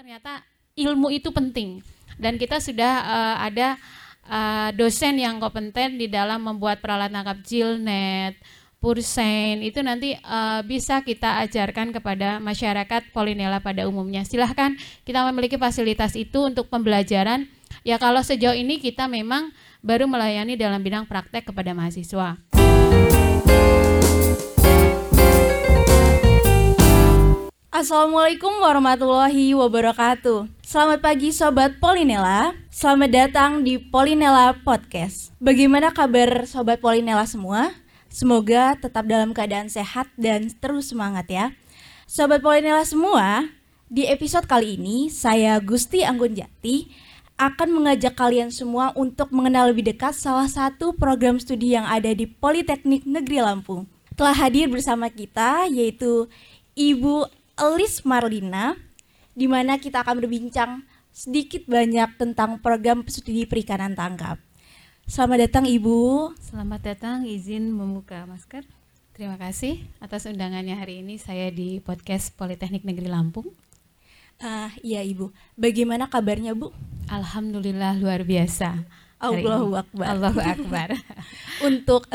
ternyata ilmu itu penting, dan kita sudah ada dosen yang kompeten di dalam membuat peralatan tangkap jilnet, pursein, itu nanti bisa kita ajarkan kepada masyarakat Polinella pada umumnya. Silahkan, kita memiliki fasilitas itu untuk pembelajaran. Ya, kalau sejauh ini kita memang baru melayani dalam bidang praktek kepada mahasiswa. Assalamualaikum warahmatullahi wabarakatuh. Selamat pagi Sobat Polinella. Selamat datang di Polinella Podcast. Bagaimana kabar Sobat Polinella semua? Semoga tetap dalam keadaan sehat dan terus semangat ya. Sobat Polinella semua, di episode kali ini saya Gusti Anggunjati akan mengajak kalian semua untuk mengenal lebih dekat salah satu program studi yang ada di Politeknik Negeri Lampung. Telah hadir bersama kita yaitu Ibu Elis Marlina, di mana kita akan berbincang sedikit banyak tentang program studi perikanan tangkap. Selamat datang Ibu. Selamat datang, izin membuka masker. Terima kasih atas undangannya hari ini saya di podcast Politeknik Negeri Lampung. Iya Ibu, bagaimana kabarnya Bu? Alhamdulillah luar biasa. Allahu Akbar. Allahu Akbar. Untuk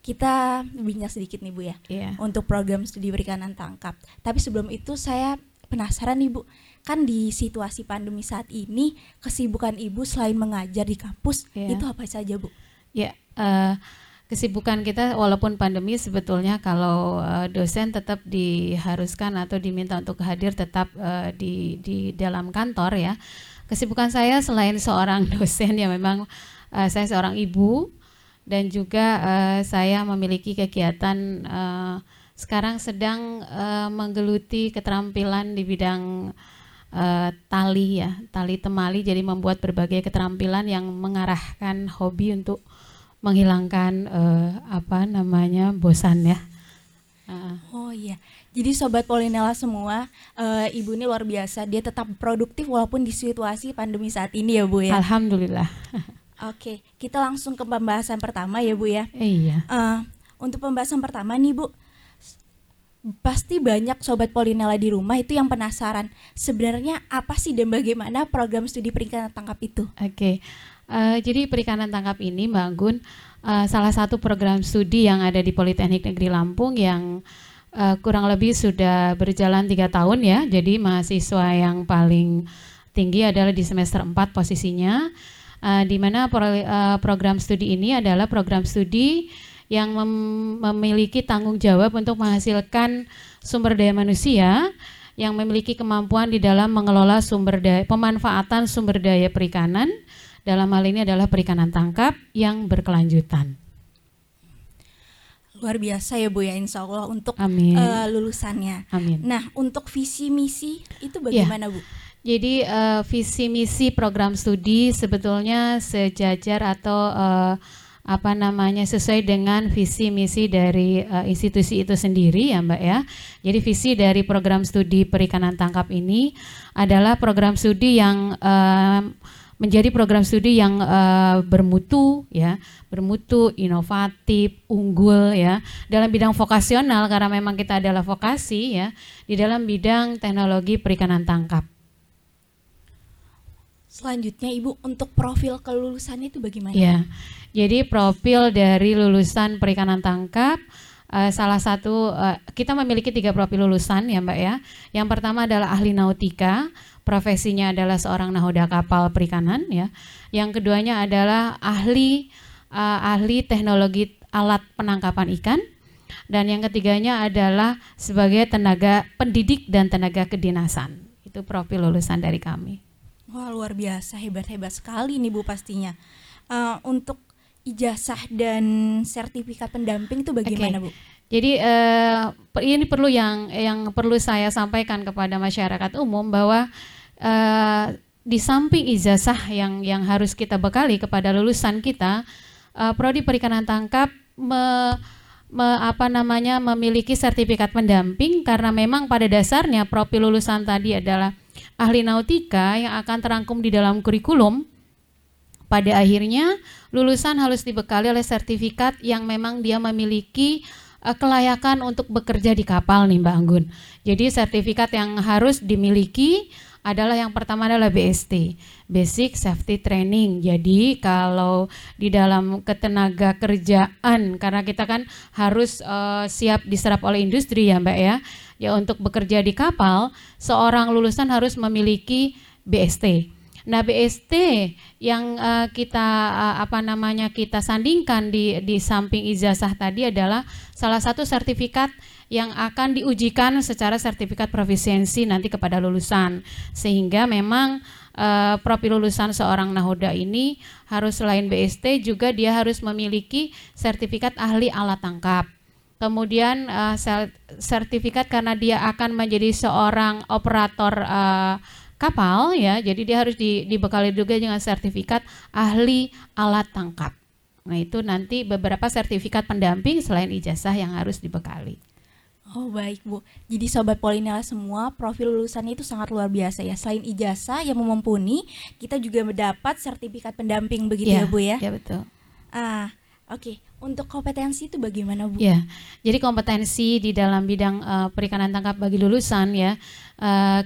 kita bincang sedikit nih Bu ya, untuk program studi perikanan tangkap. Tapi sebelum itu saya penasaran nih Bu, kan di situasi pandemi saat ini kesibukan Ibu selain mengajar di kampus itu apa saja Bu? Ya, kesibukan kita walaupun pandemi sebetulnya kalau dosen tetap diharuskan atau diminta untuk hadir tetap di dalam kantor ya. Kesibukan saya selain seorang dosen ya memang saya seorang ibu dan juga saya memiliki kegiatan sekarang sedang menggeluti keterampilan di bidang tali ya, tali temali, jadi membuat berbagai keterampilan yang mengarahkan hobi untuk menghilangkan bosan ya. Oh iya, jadi Sobat Polinella semua, Ibu ini luar biasa, dia tetap produktif walaupun di situasi pandemi saat ini ya Bu ya. Alhamdulillah. Oke, kita langsung ke pembahasan pertama ya Bu ya. Iya. Untuk pembahasan pertama nih Bu, pasti banyak Sobat Polinella di rumah itu yang penasaran sebenarnya apa sih dan bagaimana program studi perikanan tangkap itu? Oke, jadi perikanan tangkap ini Mbak Anggun salah satu program studi yang ada di Politeknik Negeri Lampung yang kurang lebih sudah berjalan 3 tahun ya. Jadi mahasiswa yang paling tinggi adalah di semester 4 posisinya, di mana program studi ini adalah program studi yang memiliki tanggung jawab untuk menghasilkan sumber daya manusia yang memiliki kemampuan di dalam mengelola sumber daya, pemanfaatan sumber daya perikanan, dalam hal ini adalah perikanan tangkap yang berkelanjutan. Luar biasa ya Bu ya, insya Allah untuk lulusannya. Amin. Nah, untuk visi misi itu bagaimana Bu? Jadi visi misi program studi sebetulnya sejajar atau sesuai dengan visi misi dari institusi itu sendiri ya Mbak ya. Jadi visi dari program studi perikanan tangkap ini adalah program studi yang menjadi program studi yang bermutu ya, bermutu, inovatif, unggul ya. Dalam bidang vokasional karena memang kita adalah vokasi ya, di dalam bidang teknologi perikanan tangkap. Selanjutnya Ibu, untuk profil kelulusannya itu bagaimana? Ya, jadi profil dari lulusan perikanan tangkap, salah satu kita memiliki 3 profil lulusan ya Mbak ya. Yang pertama adalah ahli nautika, profesinya adalah seorang nahoda kapal perikanan ya. Yang keduanya adalah ahli teknologi alat penangkapan ikan, dan yang ketiganya adalah sebagai tenaga pendidik dan tenaga kedinasan. Itu profil lulusan dari kami. Wah, luar biasa, hebat-hebat sekali nih Bu pastinya. Untuk ijazah dan sertifikat pendamping itu bagaimana Bu? Jadi ini perlu yang perlu saya sampaikan kepada masyarakat umum bahwa di samping ijazah yang harus kita bekali kepada lulusan kita, Prodi Perikanan Tangkap memiliki sertifikat pendamping karena memang pada dasarnya profil lulusan tadi adalah ahli nautika yang akan terangkum di dalam kurikulum. Pada akhirnya lulusan harus dibekali oleh sertifikat yang memang dia memiliki kelayakan untuk bekerja di kapal nih Mbak Anggun. Jadi sertifikat yang harus dimiliki adalah yang pertama adalah BST, Basic Safety Training. Jadi kalau di dalam ketenaga kerjaan, karena kita kan harus siap diserap oleh industri ya Mbak ya, ya untuk bekerja di kapal, seorang lulusan harus memiliki BST. Nah, BST yang kita sandingkan di samping ijazah tadi adalah salah satu sertifikat yang akan diujikan secara sertifikat profisiensi nanti kepada lulusan, sehingga memang profil lulusan seorang nahoda ini harus selain BST juga dia harus memiliki sertifikat ahli alat tangkap. Kemudian sertifikat karena dia akan menjadi seorang operator kapal ya, jadi dia harus dibekali juga dengan sertifikat ahli alat tangkap. Nah itu nanti beberapa sertifikat pendamping selain ijazah yang harus dibekali. Oh baik Bu, jadi Sobat Polinella semua, profil lulusannya itu sangat luar biasa ya. Selain ijazah yang mumpuni, kita juga mendapat sertifikat pendamping begitu ya Bu ya? Ya betul. Oke. Untuk kompetensi itu bagaimana Bu? Ya, jadi kompetensi di dalam bidang perikanan tangkap bagi lulusan ya,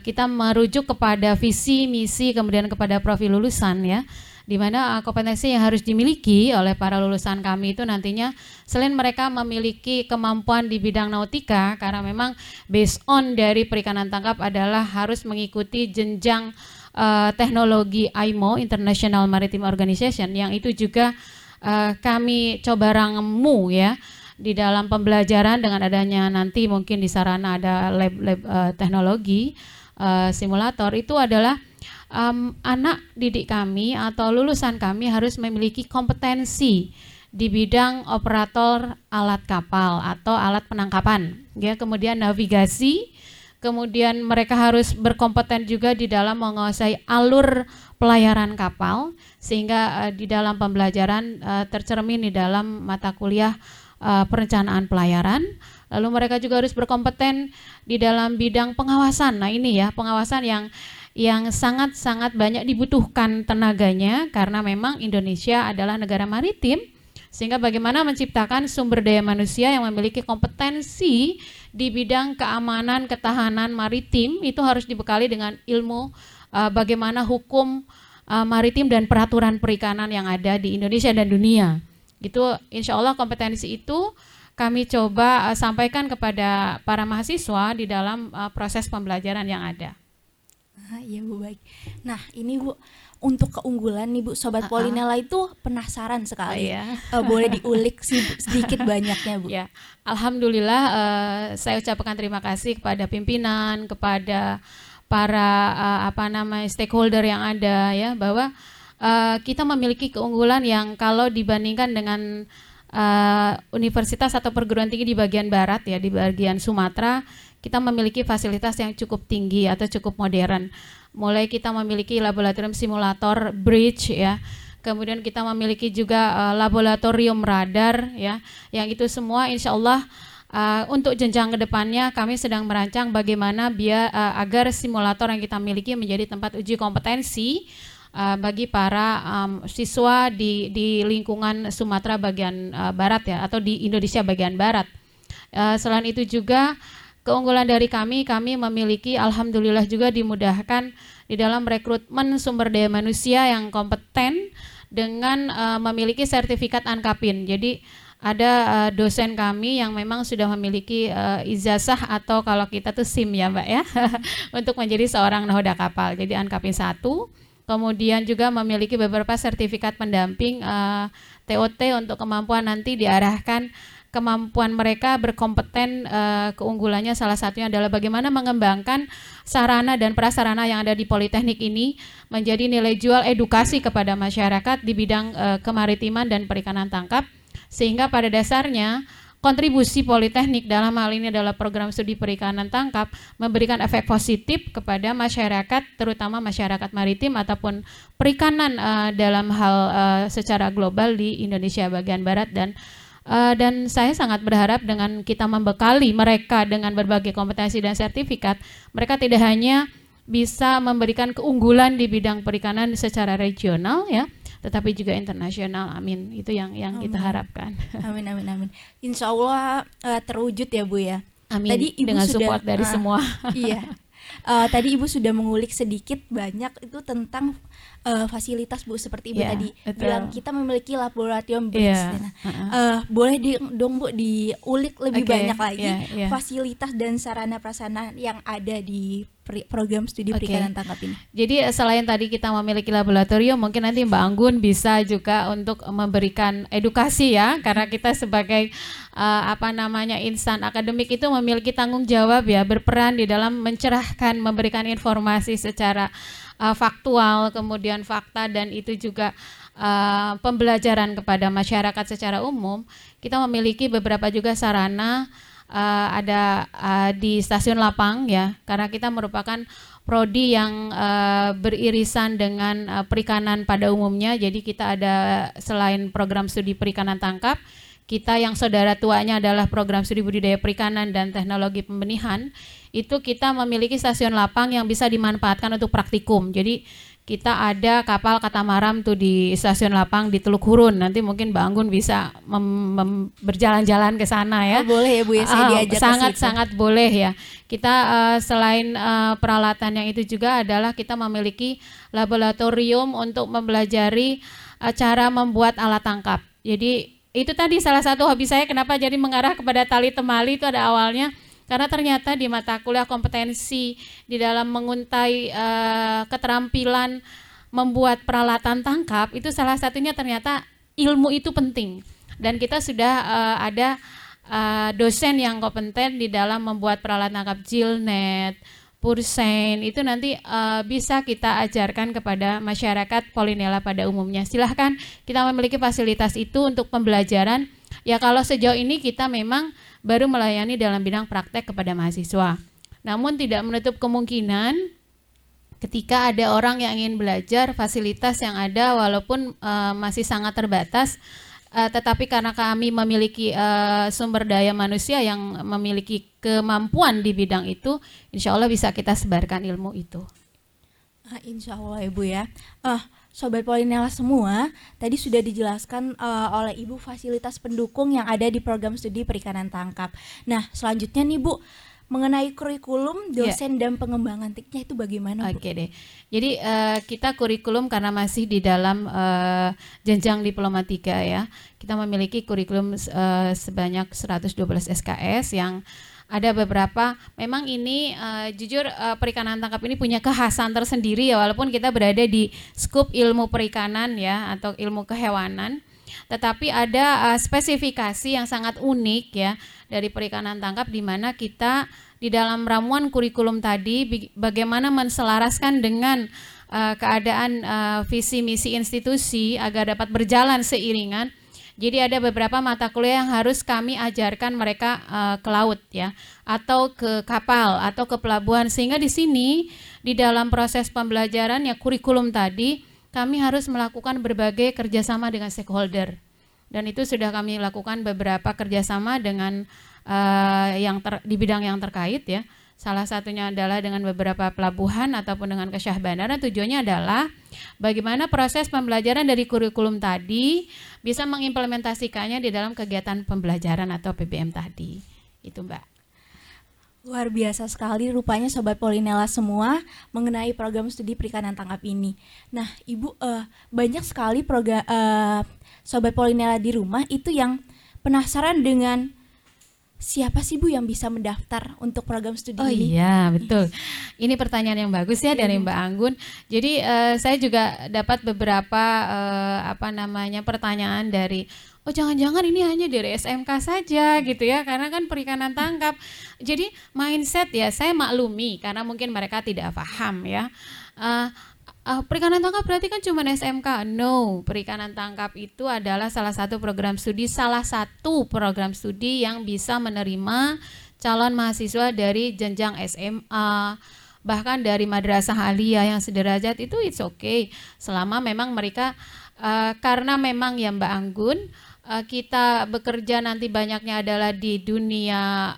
kita merujuk kepada visi, misi, kemudian kepada profil lulusan ya, di mana kompetensi yang harus dimiliki oleh para lulusan kami itu nantinya selain mereka memiliki kemampuan di bidang nautika, karena memang based on dari perikanan tangkap adalah harus mengikuti jenjang teknologi IMO, International Maritime Organization, yang itu juga kami coba rangemu ya di dalam pembelajaran dengan adanya nanti mungkin di sarana ada lab teknologi simulator. Itu adalah anak didik kami atau lulusan kami harus memiliki kompetensi di bidang operator alat kapal atau alat penangkapan ya, kemudian navigasi, kemudian mereka harus berkompeten juga di dalam menguasai alur pelayaran kapal, sehingga di dalam pembelajaran tercermin di dalam mata kuliah perencanaan pelayaran. Lalu mereka juga harus berkompeten di dalam bidang pengawasan. Nah ini ya, pengawasan yang sangat-sangat banyak dibutuhkan tenaganya, karena memang Indonesia adalah negara maritim, sehingga bagaimana menciptakan sumber daya manusia yang memiliki kompetensi di bidang keamanan, ketahanan maritim itu harus dibekali dengan ilmu bagaimana hukum maritim dan peraturan perikanan yang ada di Indonesia dan dunia. Itu insya Allah kompetensi itu kami coba sampaikan kepada para mahasiswa di dalam proses pembelajaran yang ada. Iya Bu, baik. Nah ini Bu, untuk keunggulan nih Bu, Sobat Polinella itu penasaran sekali. Boleh diulik sedikit banyaknya Bu. Ya. Alhamdulillah, saya ucapkan terima kasih kepada pimpinan, kepada para stakeholder yang ada ya, bahwa kita memiliki keunggulan yang kalau dibandingkan dengan universitas atau perguruan tinggi di bagian barat ya, di bagian Sumatera, kita memiliki fasilitas yang cukup tinggi atau cukup modern. Mulai kita memiliki laboratorium simulator bridge ya, kemudian kita memiliki juga laboratorium radar ya, yang itu semua insya Allah untuk jenjang kedepannya kami sedang merancang bagaimana agar simulator yang kita miliki menjadi tempat uji kompetensi bagi para siswa di lingkungan Sumatera bagian barat ya, atau di Indonesia bagian barat. Selain itu juga keunggulan dari kami memiliki alhamdulillah juga dimudahkan di dalam rekrutmen sumber daya manusia yang kompeten dengan memiliki sertifikat ANKAPIN. Jadi ada dosen kami yang memang sudah memiliki ijazah atau kalau kita tuh SIM ya Mbak ya, untuk menjadi seorang nahoda kapal. Jadi ANKAPIN 1, kemudian juga memiliki beberapa sertifikat pendamping TOT untuk kemampuan nanti diarahkan kemampuan mereka berkompeten. Keunggulannya salah satunya adalah bagaimana mengembangkan sarana dan prasarana yang ada di Politeknik ini menjadi nilai jual edukasi kepada masyarakat di bidang kemaritiman dan perikanan tangkap, sehingga pada dasarnya kontribusi Politeknik dalam hal ini adalah program studi perikanan tangkap memberikan efek positif kepada masyarakat, terutama masyarakat maritim ataupun perikanan dalam hal secara global di Indonesia bagian barat. Dan saya sangat berharap dengan kita membekali mereka dengan berbagai kompetensi dan sertifikat, mereka tidak hanya bisa memberikan keunggulan di bidang perikanan secara regional ya, tetapi juga internasional. Amin. Itu yang kita harapkan. Amin, amin, amin. Insya Allah terwujud ya Bu ya. Amin. Tadi Ibu dengan support dari semua. Iya. Tadi Ibu sudah mengulik sedikit banyak itu tentang fasilitas Bu, seperti Ibu tadi bilang kita memiliki laboratorium base. Nah, boleh dong Bu diulik lebih banyak lagi fasilitas dan sarana prasarana yang ada di program studi perikanan tangkap ini. Jadi selain tadi kita memiliki laboratorium, mungkin nanti Mbak Anggun bisa juga untuk memberikan edukasi ya, karena kita sebagai instan akademik itu memiliki tanggung jawab ya, berperan di dalam mencerahkan, memberikan informasi secara faktual, kemudian fakta, dan itu juga pembelajaran kepada masyarakat secara umum. Kita memiliki beberapa juga sarana. Di stasiun Lapang ya, karena kita merupakan prodi yang beririsan dengan perikanan pada umumnya. Jadi kita ada selain program studi perikanan tangkap, kita yang saudara tuanya adalah program studi budidaya perikanan dan teknologi pembenihan. Itu kita memiliki stasiun Lapang yang bisa dimanfaatkan untuk praktikum. Jadi kita ada kapal katamaran tuh di stasiun Lapang di Teluk Hurun. Nanti mungkin Mbak Anggun bisa berjalan-jalan ke sana ya. Oh, boleh ya Bu ya, saya diajak. Sangat-sangat boleh ya. Kita selain peralatan yang itu juga adalah kita memiliki laboratorium untuk mempelajari cara membuat alat tangkap. Jadi itu tadi salah satu hobi saya kenapa jadi mengarah kepada tali temali itu ada awalnya. Karena ternyata di mata kuliah kompetensi di dalam menguntai keterampilan membuat peralatan tangkap itu salah satunya ternyata ilmu itu penting, dan kita sudah ada dosen yang kompeten di dalam membuat peralatan tangkap jillnet, pursein, itu nanti bisa kita ajarkan kepada masyarakat Polinella pada umumnya. Silahkan kita memiliki fasilitas itu untuk pembelajaran. Ya kalau sejauh ini kita memang baru melayani dalam bidang praktek kepada mahasiswa. Namun tidak menutup kemungkinan ketika ada orang yang ingin belajar fasilitas yang ada walaupun masih sangat terbatas, tetapi karena kami memiliki sumber daya manusia yang memiliki kemampuan di bidang itu, insya Allah bisa kita sebarkan ilmu itu. Insya Allah Ibu ya. Sobat Polinella semua, tadi sudah dijelaskan oleh Ibu fasilitas pendukung yang ada di program studi perikanan tangkap. Nah, selanjutnya nih Bu, mengenai kurikulum, dosen dan pengembangan TIK-nya itu bagaimana Bu? Oke deh. Jadi kita kurikulum karena masih di dalam jenjang diploma 3 ya. Kita memiliki kurikulum sebanyak 112 SKS yang ada beberapa, memang ini jujur perikanan tangkap ini punya kekhasan tersendiri ya, walaupun kita berada di skup ilmu perikanan ya atau ilmu kehewanan, tetapi ada spesifikasi yang sangat unik ya dari perikanan tangkap, di mana kita di dalam ramuan kurikulum tadi bagaimana menselaraskan dengan keadaan visi misi institusi agar dapat berjalan seiringan. Jadi ada beberapa mata kuliah yang harus kami ajarkan mereka ke laut ya, atau ke kapal atau ke pelabuhan, sehingga di sini di dalam proses pembelajaran ya kurikulum tadi kami harus melakukan berbagai kerjasama dengan stakeholder, dan itu sudah kami lakukan beberapa kerjasama dengan di bidang yang terkait ya. Salah satunya adalah dengan beberapa pelabuhan ataupun dengan kesyah bandara. Tujuannya adalah bagaimana proses pembelajaran dari kurikulum tadi bisa mengimplementasikannya di dalam kegiatan pembelajaran atau PBM tadi. Itu Mbak. Luar biasa sekali rupanya Sobat Polinella semua mengenai program studi perikanan tangkap ini. Nah Ibu, banyak sekali program Sobat Polinella di rumah itu yang penasaran dengan siapa sih Bu yang bisa mendaftar untuk program studi ini? Oh iya, betul. Ini pertanyaan yang bagus ya dari Mbak Anggun. Jadi saya juga dapat beberapa pertanyaan dari jangan-jangan ini hanya dari SMK saja gitu ya, karena kan perikanan tangkap. Jadi mindset ya, saya maklumi karena mungkin mereka tidak paham ya. Perikanan tangkap berarti kan cuma SMK? No, perikanan tangkap itu adalah salah satu program studi yang bisa menerima calon mahasiswa dari jenjang SMA, bahkan dari madrasah aliyah yang sederajat itu it's okay, selama memang mereka karena memang ya Mbak Anggun kita bekerja nanti banyaknya adalah di dunia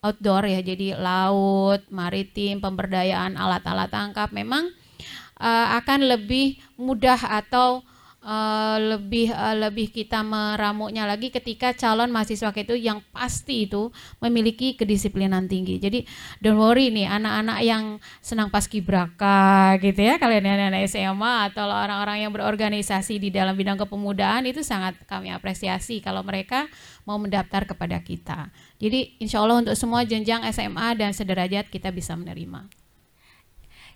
outdoor ya, jadi laut, maritim, pemberdayaan alat-alat tangkap memang akan lebih mudah atau lebih kita meramuknya lagi ketika calon mahasiswa itu yang pasti itu memiliki kedisiplinan tinggi. Jadi don't worry nih anak-anak yang senang paskibraka gitu ya, kalian anak-anak SMA atau orang-orang yang berorganisasi di dalam bidang kepemudaan itu sangat kami apresiasi kalau mereka mau mendaftar kepada kita. Jadi insya Allah untuk semua jenjang SMA dan sederajat kita bisa menerima.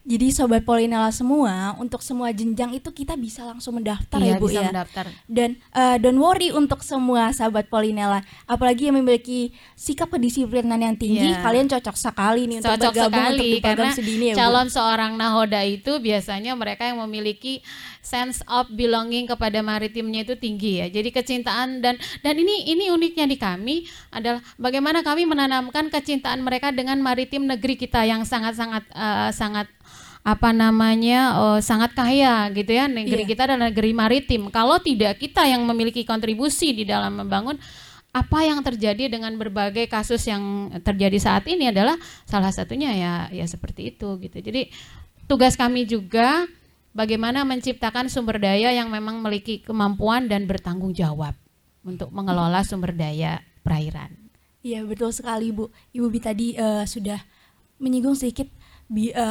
Jadi Sobat Polinella semua, untuk semua jenjang itu kita bisa langsung mendaftar ya Bu ya? Mendaftar. Dan don't worry untuk semua Sahabat Polinella, apalagi yang memiliki sikap kedisiplinan yang tinggi, kalian cocok sekali nih untuk bergabung untuk program sedini ya Bu. Calon seorang nahoda itu biasanya mereka yang memiliki sense of belonging kepada maritimnya itu tinggi ya. Jadi kecintaan dan ini uniknya di kami adalah bagaimana kami menanamkan kecintaan mereka dengan maritim negeri kita yang sangat kaya gitu ya, negeri kita dan negeri maritim. Kalau tidak kita yang memiliki kontribusi di dalam membangun, apa yang terjadi dengan berbagai kasus yang terjadi saat ini adalah salah satunya ya seperti itu gitu. Jadi tugas kami juga bagaimana menciptakan sumber daya yang memang memiliki kemampuan dan bertanggung jawab untuk mengelola sumber daya perairan. Iya betul sekali Bu. Ibu Bi tadi sudah menyinggung sedikit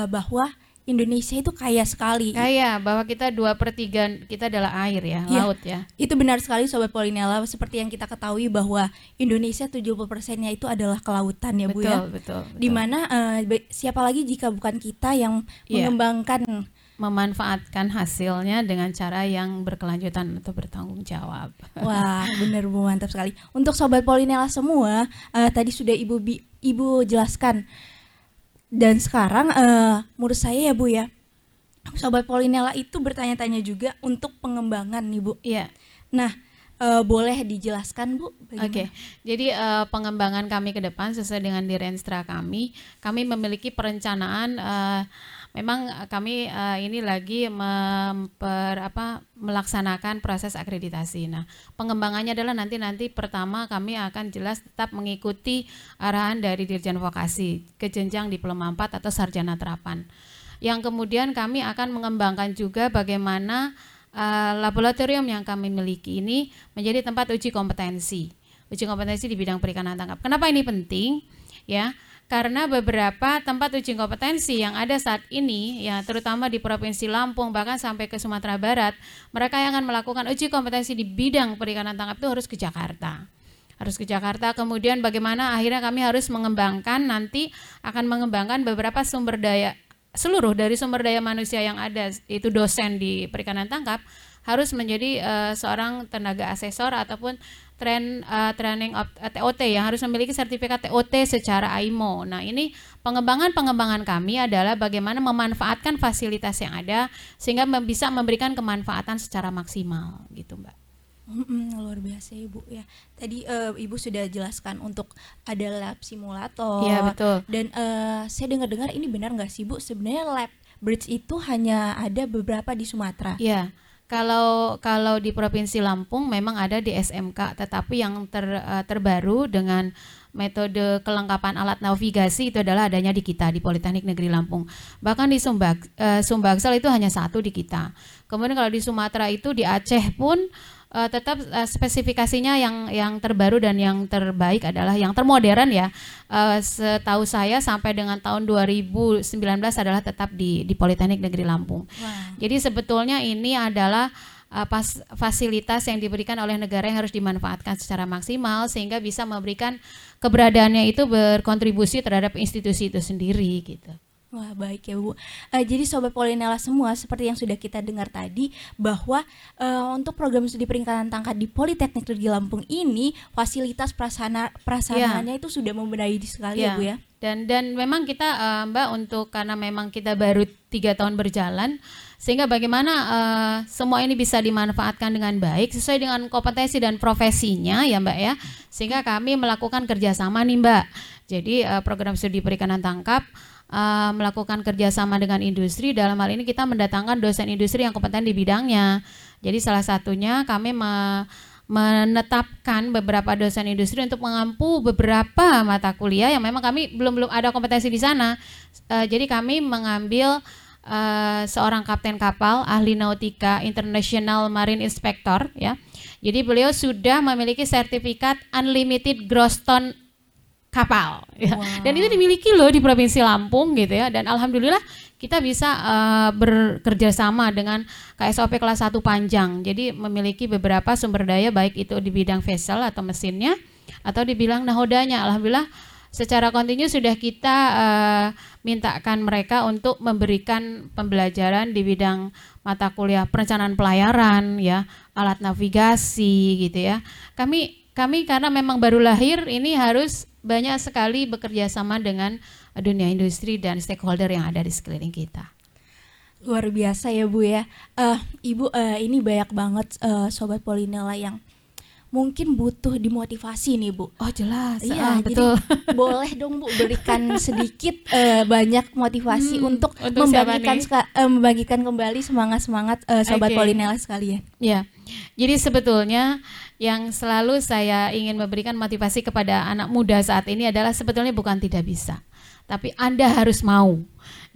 bahwa Indonesia itu kaya sekali. Kaya, bahwa kita 2/3 kita adalah air ya, laut ya. Itu benar sekali Sobat Polinella, seperti yang kita ketahui bahwa Indonesia 70%-nya itu adalah kelautan ya Bu ya. Betul. Dimana siapa lagi jika bukan kita yang mengembangkan, memanfaatkan hasilnya dengan cara yang berkelanjutan atau bertanggung jawab. Wah, benar Bu, mantap sekali. Untuk Sobat Polinella semua, tadi sudah Ibu jelaskan. Dan sekarang menurut saya ya Bu ya, Sobat Polinella itu bertanya-tanya juga untuk pengembangan nih Bu. Iya. Nah, boleh dijelaskan Bu? Oke. Jadi pengembangan kami ke depan sesuai dengan direnstra kami memiliki perencanaan. Memang kami ini lagi melaksanakan proses akreditasi. Nah, pengembangannya adalah nanti pertama kami akan jelas tetap mengikuti arahan dari Dirjen Vokasi ke jenjang diploma 4 atau sarjana terapan. Yang kemudian kami akan mengembangkan juga bagaimana laboratorium yang kami miliki ini menjadi tempat uji kompetensi. Uji kompetensi di bidang perikanan tangkap. Kenapa ini penting? Ya. Karena beberapa tempat uji kompetensi yang ada saat ini, ya terutama di Provinsi Lampung bahkan sampai ke Sumatera Barat, mereka yang akan melakukan uji kompetensi di bidang perikanan tangkap itu harus ke Jakarta. Kemudian bagaimana akhirnya kami harus mengembangkan beberapa sumber daya, seluruh dari sumber daya manusia yang ada, itu dosen di perikanan tangkap, harus menjadi seorang tenaga asesor ataupun TOT yang harus memiliki sertifikat TOT secara IMO. Nah, ini pengembangan kami adalah bagaimana memanfaatkan fasilitas yang ada sehingga bisa memberikan kemanfaatan secara maksimal, gitu Mbak. Luar biasa Ibu ya. Tadi Ibu sudah jelaskan untuk ada lab simulator. Iya betul. Dan saya dengar-dengar ini benar nggak sih Bu? Sebenarnya lab bridge itu hanya ada beberapa di Sumatera. Iya. Kalau di Provinsi Lampung memang ada di SMK, tetapi yang terbaru dengan metode kelengkapan alat navigasi itu adalah adanya di kita, di Politeknik Negeri Lampung. Bahkan di Sumbangsel itu hanya satu di kita. Kemudian kalau di Sumatera itu di Aceh pun tetap spesifikasinya yang terbaru dan yang terbaik adalah yang termodern ya. Setahu saya sampai dengan tahun 2019 adalah tetap di Politeknik Negeri Lampung. Wow. Jadi sebetulnya ini adalah fasilitas yang diberikan oleh negara yang harus dimanfaatkan secara maksimal sehingga bisa memberikan keberadaannya itu berkontribusi terhadap institusi itu sendiri gitu. Wah baik ya Bu. Jadi Sobat Polinella semua, seperti yang sudah kita dengar tadi bahwa untuk program studi perikanan tangkap di Politeknik Negeri Lampung ini fasilitas prasaranaannya itu sudah membenahi sekali ya Bu ya. Dan memang kita Mbak, untuk karena memang kita baru 3 tahun berjalan sehingga bagaimana semua ini bisa dimanfaatkan dengan baik sesuai dengan kompetensi dan profesinya ya Mbak ya. Sehingga kami melakukan kerjasama nih Mbak. Jadi program studi perikanan tangkap melakukan kerjasama dengan industri. Dalam hal ini kita mendatangkan dosen industri yang kompeten di bidangnya. Jadi salah satunya kami menetapkan beberapa dosen industri untuk mengampu beberapa mata kuliah yang memang kami belum ada kompetensi di sana. Jadi kami mengambil seorang kapten kapal, ahli nautika, International Marine Inspector, ya. Jadi beliau sudah memiliki sertifikat unlimited gross ton kapal, ya. Wow. Dan itu dimiliki loh di Provinsi Lampung gitu ya. Dan alhamdulillah kita bisa bekerja sama dengan KSOP kelas 1 Panjang. Jadi memiliki beberapa sumber daya, baik itu di bidang vessel atau mesinnya atau di bidang nahodanya. Alhamdulillah secara kontinu sudah kita mintakan mereka untuk memberikan pembelajaran di bidang mata kuliah perencanaan pelayaran, ya, alat navigasi gitu ya. Kami karena memang baru lahir ini harus banyak sekali bekerja sama dengan dunia industri dan stakeholder yang ada di sekeliling kita. Luar biasa ya Bu ya. Ibu ini banyak banget sobat Polinella yang mungkin butuh dimotivasi nih Bu. Oh jelas, iya, betul. Jadi boleh dong Bu berikan sedikit banyak motivasi untuk membagikan kembali semangat-semangat sobat Polinella sekalian. Iya. Jadi sebetulnya yang selalu saya ingin memberikan motivasi kepada anak muda saat ini adalah sebetulnya bukan tidak bisa, tapi Anda harus mau.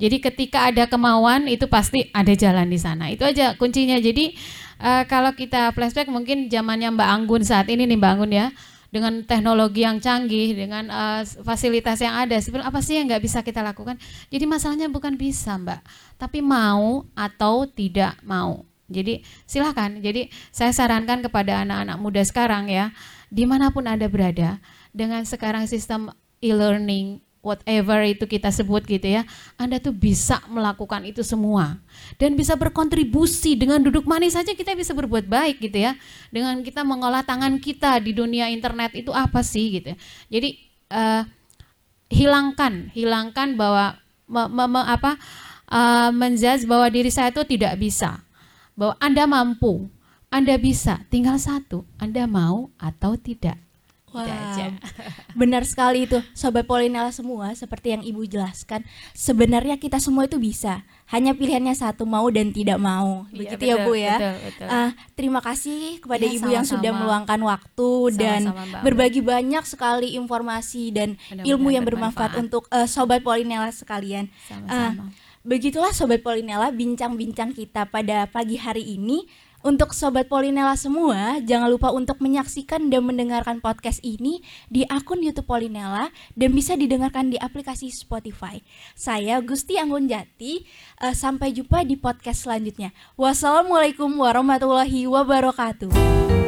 Jadi ketika ada kemauan itu pasti ada jalan di sana. Itu aja kuncinya. Jadi kalau kita flashback mungkin zamannya Mbak Anggun saat ini nih Mbak Anggun ya, dengan teknologi yang canggih, dengan fasilitas yang ada, sebenarnya apa sih yang nggak bisa kita lakukan? Jadi masalahnya bukan bisa Mbak, tapi mau atau tidak mau. Jadi silakan. Jadi saya sarankan kepada anak-anak muda sekarang ya, dimanapun Anda berada, dengan sekarang sistem e-learning, whatever itu kita sebut gitu ya, Anda tuh bisa melakukan itu semua dan bisa berkontribusi. Dengan duduk manis saja kita bisa berbuat baik gitu ya, dengan kita mengolah tangan kita di dunia internet itu apa sih gitu ya. Jadi hilangkan bahwa menjudge bahwa diri saya itu tidak bisa, bahwa Anda mampu, Anda bisa, tinggal satu, Anda mau atau tidak. Wow, benar sekali itu sobat Polinella semua, seperti yang Ibu jelaskan. Sebenarnya kita semua itu bisa, hanya pilihannya satu, mau dan tidak mau. Begitu ya, betul, Bu ya. Betul. Terima kasih kepada Ibu yang sudah meluangkan waktu dan berbagi banyak sekali informasi dan ilmu yang bermanfaat untuk sobat Polinella sekalian. Sama-sama. Begitulah sobat Polinella bincang-bincang kita pada pagi hari ini. Untuk sobat Polinella semua, jangan lupa untuk menyaksikan dan mendengarkan podcast ini di akun YouTube Polinella dan bisa didengarkan di aplikasi Spotify. Saya Gusti Anggunjati, sampai jumpa di podcast selanjutnya. Wassalamualaikum warahmatullahi wabarakatuh.